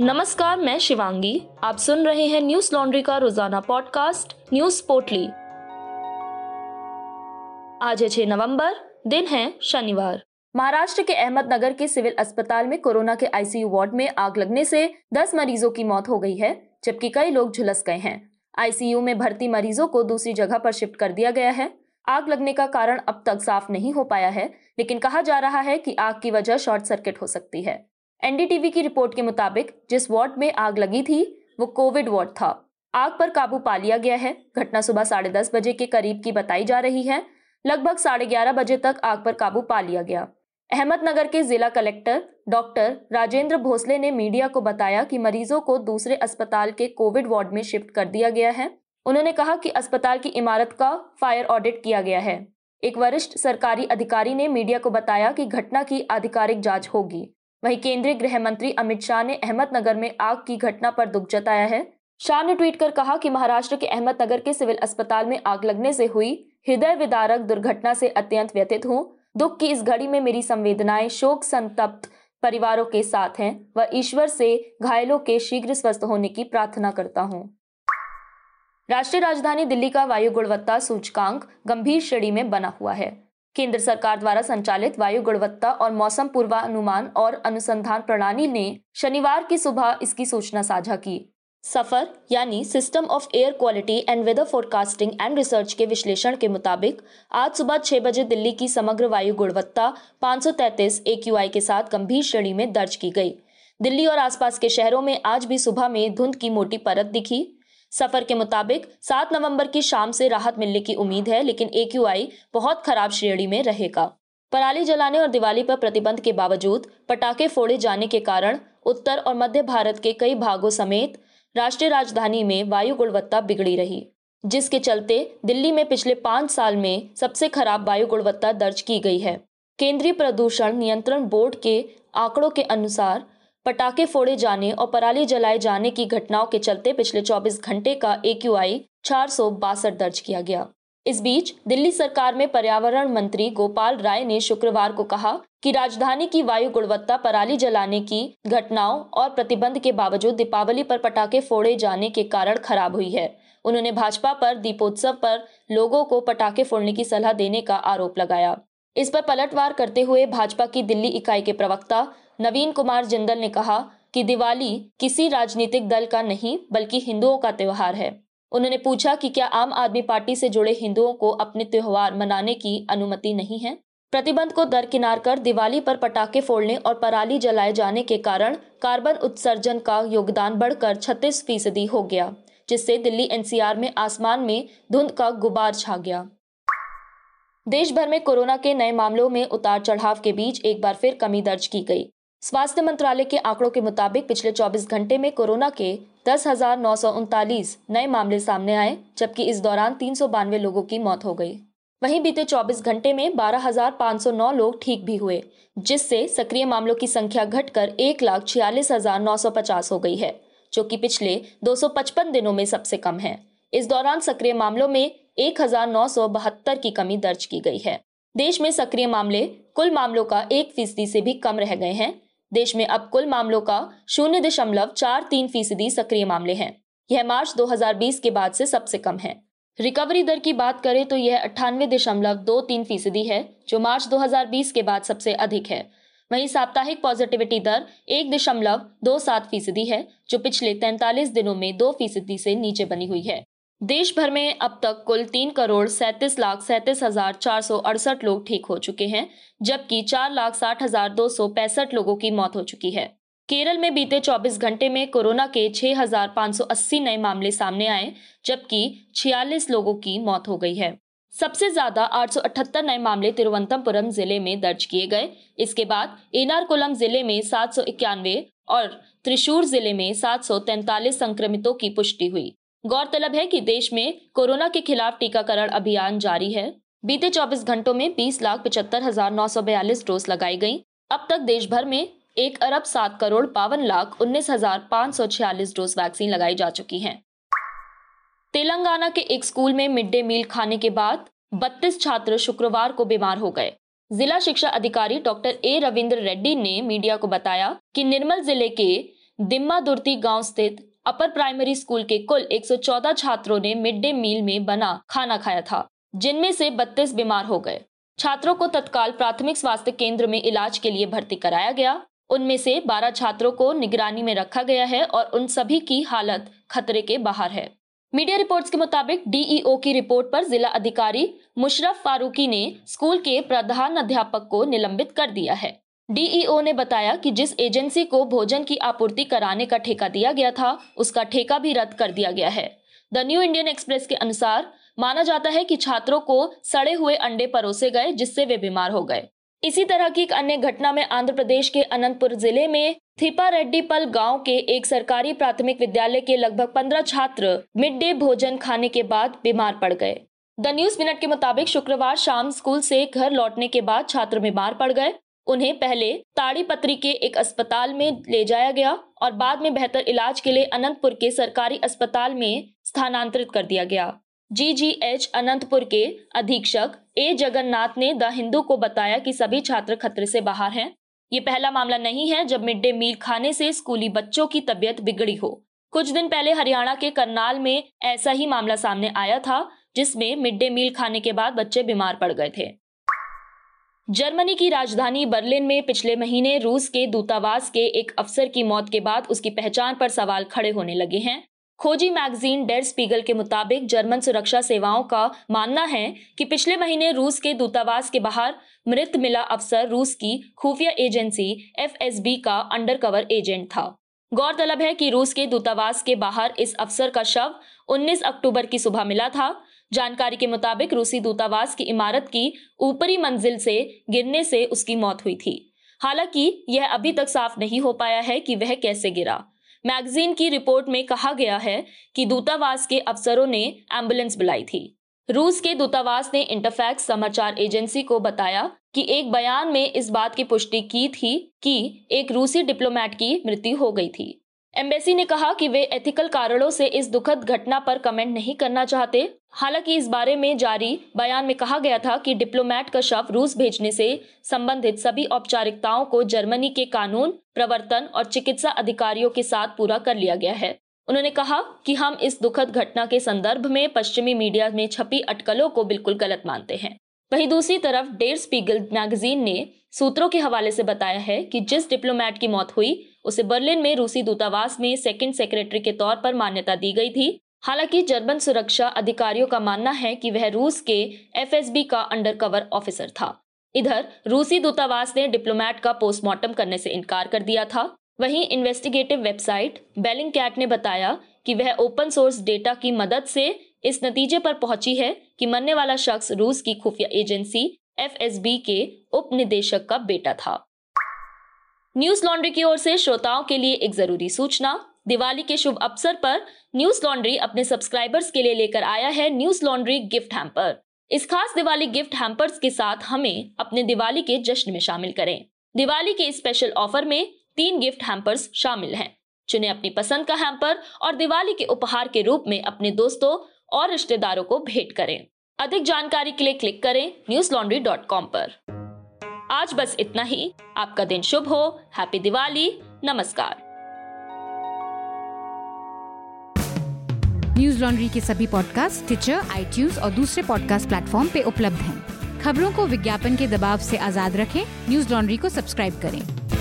नमस्कार, मैं शिवांगी। आप सुन रहे हैं न्यूज लॉन्ड्री का रोजाना पॉडकास्ट न्यूज पोटली। आज है 6 नवंबर, दिन है शनिवार। महाराष्ट्र के अहमदनगर के सिविल अस्पताल में कोरोना के आईसीयू वार्ड में आग लगने से 10 मरीजों की मौत हो गई है, जबकि कई लोग झुलस गए हैं। आईसीयू में भर्ती मरीजों को दूसरी जगह पर शिफ्ट कर दिया गया है। आग लगने का कारण अब तक साफ नहीं हो पाया है, लेकिन कहा जा रहा है कि आग की वजह शॉर्ट सर्किट हो सकती है। एनडीटीवी की रिपोर्ट के मुताबिक जिस वार्ड में आग लगी थी वो कोविड वार्ड था। आग पर काबू पा लिया गया है। घटना सुबह 10:30 बजे के करीब की बताई जा रही है। लगभग 11:30 बजे तक आग पर काबू पा लिया गया। अहमदनगर के जिला कलेक्टर डॉक्टर राजेंद्र भोसले ने मीडिया को बताया कि मरीजों को दूसरे अस्पताल के कोविड वार्ड में शिफ्ट कर दिया गया है। उन्होंने कहा कि अस्पताल की इमारत का फायर ऑडिट किया गया है। एक वरिष्ठ सरकारी अधिकारी ने मीडिया को बताया कि घटना की आधिकारिक जांच होगी। वहीं केंद्रीय गृह मंत्री अमित शाह ने अहमदनगर में आग की घटना पर दुख जताया है। शाह ने ट्वीट कर कहा कि महाराष्ट्र के अहमदनगर के सिविल अस्पताल में आग लगने से हुई हृदय विदारक दुर्घटना से अत्यंत व्यथित हूँ। दुख की इस घड़ी में मेरी संवेदनाएं शोक संतप्त परिवारों के साथ हैं व ईश्वर से घायलों के शीघ्र स्वस्थ होने की प्रार्थना करता हूँ। राष्ट्रीय राजधानी दिल्ली का वायु गुणवत्ता सूचकांक गंभीर श्रेणी में बना हुआ है। केंद्र सरकार द्वारा संचालित वायु गुणवत्ता और मौसम पूर्वानुमान और अनुसंधान प्रणाली ने शनिवार की सुबह इसकी सूचना साझा की। सफर यानी system of air quality and weather forecasting and research के विश्लेषण के मुताबिक आज सुबह 6 बजे दिल्ली की समग्र वायु गुणवत्ता 533 AQI के साथ गंभीर श्रेणी में दर्ज की गई। दिल्ली और आसपास के शहरों में आज भी सुबह में धुंध की मोटी परत दिखी। सफर के मुताबिक 7 नवंबर की शाम से राहत मिलने की उम्मीद है, लेकिन AQI बहुत खराब श्रेणी में रहेगा। पराली जलाने और दिवाली पर प्रतिबंध के बावजूद पटाखे फोड़े जाने के कारण उत्तर और मध्य भारत के कई भागों समेत राष्ट्रीय राजधानी में वायु गुणवत्ता बिगड़ी रही, जिसके चलते दिल्ली में पिछले 5 साल में सबसे खराब वायु गुणवत्ता दर्ज की गई है। केंद्रीय प्रदूषण नियंत्रण बोर्ड के आंकड़ों के अनुसार पटाखे फोड़े जाने और पराली जलाए जाने की घटनाओं के चलते पिछले 24 घंटे का AQI 462 दर्ज किया गया। इस बीच दिल्ली सरकार में पर्यावरण मंत्री गोपाल राय ने शुक्रवार को कहा कि राजधानी की वायु गुणवत्ता पराली जलाने की घटनाओं और प्रतिबंध के बावजूद दीपावली पर पटाखे फोड़े जाने के कारण खराब हुई है। उन्होंने भाजपा पर दीपोत्सव पर लोगों को पटाखे फोड़ने की सलाह देने का आरोप लगाया। इस पर पलटवार करते हुए भाजपा की दिल्ली इकाई के प्रवक्ता नवीन कुमार जिंदल ने कहा कि दिवाली किसी राजनीतिक दल का नहीं बल्कि हिंदुओं का त्यौहार है। उन्होंने पूछा कि क्या आम आदमी पार्टी से जुड़े हिंदुओं को अपने त्यौहार मनाने की अनुमति नहीं है। प्रतिबंध को दरकिनार कर दिवाली पर पटाखे फोड़ने और पराली जलाए जाने के कारण कार्बन उत्सर्जन का योगदान बढ़कर 36% हो गया, जिससे दिल्ली NCR में आसमान में धुंध का गुबार छा गया। देश भर में कोरोना के नए मामलों में उतार चढ़ाव के बीच एक बार फिर कमी दर्ज की गई। स्वास्थ्य मंत्रालय के आंकड़ों के मुताबिक पिछले 24 घंटे में कोरोना के 10,939 नए मामले सामने आए, जबकि इस दौरान 392 लोगों की मौत हो गई। वहीं बीते 24 घंटे में 12,509 लोग ठीक भी हुए, जिससे सक्रिय मामलों की संख्या घटकर 1,46,950 हो गई है, जो कि पिछले 255 दिनों में सबसे कम है। इस दौरान सक्रिय मामलों में 1,972 की कमी दर्ज की गई है। देश में सक्रिय मामले कुल मामलों का 1% से भी कम रह गए हैं। देश में अब कुल मामलों का 0.43% सक्रिय मामले हैं। यह मार्च 2020 के बाद से सबसे कम है। रिकवरी दर की बात करें तो यह 98.23% है, जो मार्च 2020 के बाद सबसे अधिक है। वहीं साप्ताहिक पॉजिटिविटी दर 1.27% है, जो पिछले 43 दिनों में 2% से नीचे बनी हुई है। देश भर में अब तक कुल 3,37,37,468 लोग ठीक हो चुके हैं, जबकि 4,60,265 लोगों की मौत हो चुकी है। केरल में बीते 24 घंटे में कोरोना के 6,580 नए मामले सामने आए, जबकि 46 लोगों की मौत हो गई है। सबसे ज्यादा 878 नए मामले तिरुवंतमपुरम जिले में दर्ज किए गए। इसके बाद एनारकुलम जिले में 791 और त्रिशूर जिले में 743 संक्रमितों की पुष्टि हुई। गौरतलब है कि देश में कोरोना के खिलाफ टीकाकरण अभियान जारी है। बीते 24 घंटों में 20,75,942 डोज लगाई गई। अब तक देश भर में 1,07,52,19,546 डोज वैक्सीन लगाई जा चुकी हैं। तेलंगाना के एक स्कूल में मिड डे मील खाने के बाद 32 छात्र शुक्रवार को बीमार हो गए। जिला शिक्षा अधिकारी डॉक्टर A रविंद्र रेड्डी ने मीडिया को बताया कि निर्मल जिले के दिम्मादुर्ती गांव स्थित अपर प्राइमरी स्कूल के कुल 114 छात्रों ने मिड डे मील में बना खाना खाया था, जिनमें से 32 बीमार हो गए। छात्रों को तत्काल प्राथमिक स्वास्थ्य केंद्र में इलाज के लिए भर्ती कराया गया। उनमें से 12 छात्रों को निगरानी में रखा गया है और उन सभी की हालत खतरे के बाहर है। मीडिया रिपोर्ट्स के मुताबिक डीईओ की रिपोर्ट पर जिला अधिकारी मुशरफ फारूकी ने स्कूल के प्रधानाध्यापक को निलंबित कर दिया है। डीईओ ने बताया कि जिस एजेंसी को भोजन की आपूर्ति कराने का ठेका दिया गया था, उसका ठेका भी रद्द कर दिया गया है। द न्यू इंडियन एक्सप्रेस के अनुसार माना जाता है कि छात्रों को सड़े हुए अंडे परोसे गए, जिससे वे बीमार हो गए। इसी तरह की एक अन्य घटना में आंध्र प्रदेश के अनंतपुर जिले में थीपा रेड्डीपल गांव के एक सरकारी प्राथमिक विद्यालय के लगभग 15 छात्र मिड डे भोजन खाने के बाद बीमार पड़ गए। द न्यूज मिनट के मुताबिक शुक्रवार शाम स्कूल से घर लौटने के बाद छात्र बीमार पड़ गए। उन्हें पहले ताड़ीपत्री के एक अस्पताल में ले जाया गया और बाद में बेहतर इलाज के लिए अनंतपुर के सरकारी अस्पताल में स्थानांतरित कर दिया गया। जीजीएच अनंतपुर के अधीक्षक ए जगन्नाथ ने द हिंदू को बताया कि सभी छात्र खतरे से बाहर हैं। ये पहला मामला नहीं है जब मिड डे मील खाने से स्कूली बच्चों की तबीयत बिगड़ी हो। कुछ दिन पहले हरियाणा के करनाल में ऐसा ही मामला सामने आया था, जिसमें मिड डे मील खाने के बाद बच्चे बीमार पड़ गए थे। जर्मनी की राजधानी बर्लिन में पिछले महीने रूस के दूतावास के एक अफसर की मौत के बाद उसकी पहचान पर सवाल खड़े होने लगे हैं। खोजी मैगजीन डेर स्पीगल के मुताबिक जर्मन सुरक्षा सेवाओं का मानना है कि पिछले महीने रूस के दूतावास के बाहर मृत मिला अफसर रूस की खुफिया एजेंसी एफएसबी का अंडरकवर एजेंट था। गौरतलब है कि रूस के दूतावास के बाहर इस अफसर का शव 19 अक्टूबर की सुबह मिला था। जानकारी के मुताबिक रूसी दूतावास की इमारत की ऊपरी मंजिल से गिरने से उसकी मौत हुई थी। हालांकि यह अभी तक साफ नहीं हो पाया है कि वह कैसे गिरा। मैगजीन की रिपोर्ट में कहा गया है कि दूतावास के अफसरों ने एम्बुलेंस बुलाई थी। रूस के दूतावास ने इंटरफैक्स समाचार एजेंसी को बताया कि एक बयान में इस बात की पुष्टि की थी कि एक रूसी डिप्लोमेट की मृत्यु हो गई थी। एम्बेसी ने कहा कि वे एथिकल कारणों से इस दुखद घटना पर कमेंट नहीं करना चाहते। हालांकि इस बारे में जारी बयान में कहा गया था कि डिप्लोमेट का शव रूस भेजने से संबंधित सभी औपचारिकताओं को जर्मनी के कानून प्रवर्तन और चिकित्सा अधिकारियों के साथ पूरा कर लिया गया है। उन्होंने कहा कि हम इस दुखद घटना के संदर्भ में पश्चिमी मीडिया में छपी अटकलों को बिल्कुल गलत मानते हैं। वहीं दूसरी तरफ डेर स्पीगल मैगजीन ने सूत्रों के हवाले से बताया है कि जिस डिप्लोमेट की मौत हुई उसे बर्लिन में रूसी दूतावास में सेकंड सेक्रेटरी के तौर पर मान्यता दी गई थी। हालांकि जर्मन सुरक्षा अधिकारियों का मानना है कि वह रूस के एफएसबी का अंडरकवर ऑफिसर था। इधर रूसी दूतावास ने डिप्लोमेट का पोस्टमार्टम करने से इनकार कर दिया था। वहीं इन्वेस्टिगेटिव वेबसाइट बेलिंगकैट ने बताया कि वह ओपन सोर्स डेटा की मदद से इस नतीजे पर पहुंची है कि मरने वाला शख्स रूस की खुफिया एजेंसी एफएसबी के उपनिदेशक का बेटा था। न्यूज लॉन्ड्री की ओर से श्रोताओं के लिए एक जरूरी सूचना। दिवाली के शुभ अवसर पर न्यूज लॉन्ड्री अपने सब्सक्राइबर्स के लिए लेकर आया है न्यूज लॉन्ड्री गिफ्ट हैम्पर। इस खास दिवाली गिफ्ट हैम्पर्स के साथ हमें अपने दिवाली के जश्न में शामिल करें। दिवाली के स्पेशल ऑफर में 3 गिफ्ट हैम्पर्स शामिल हैं। चुनें अपनी पसंद का हैम्पर और दिवाली के उपहार के रूप में अपने दोस्तों और रिश्तेदारों को भेंट करें। अधिक जानकारी के लिए क्लिक करें newslaundry.com पर। आज बस इतना ही। आपका दिन शुभ हो। हैप्पी दिवाली। नमस्कार। न्यूज लॉन्ड्री के सभी पॉडकास्ट स्टिचर, आईट्यून्स और दूसरे पॉडकास्ट प्लेटफॉर्म पे उपलब्ध हैं। खबरों को विज्ञापन के दबाव से आजाद रखें। न्यूज लॉन्ड्री को सब्सक्राइब करें।